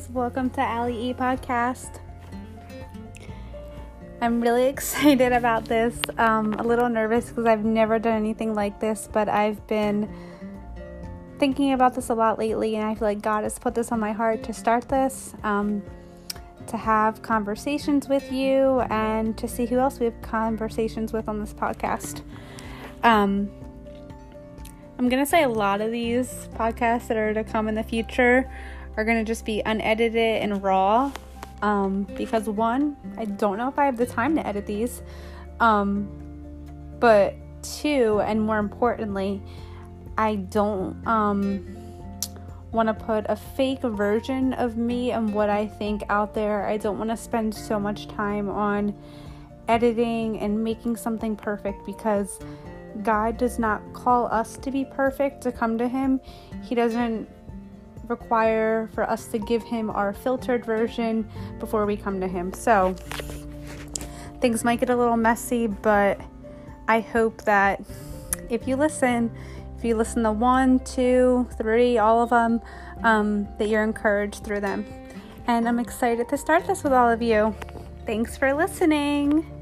guys, welcome to Allie E Podcast. I'm really excited about this, a little nervous because I've never done anything like this, but I've been thinking about this a lot lately, and I feel like God has put this on my heart to start this, to have conversations with you and to see who else we have conversations with on this podcast. I'm going to say a lot of these podcasts that are to come in the future are going to just be unedited and raw, because one, I don't know if I have the time to edit these, but two, and more importantly, I don't want to put a fake version of me and what I think out there. I don't want to spend so much time on editing and making something perfect, because God does not call us to be perfect to come to Him. He doesn't require for us to give Him our filtered version before we come to Him. So things might get a little messy, but I hope that if you listen to 1, 2, 3, all of them, that you're encouraged through them. And I'm excited to start this with all of you. Thanks for listening.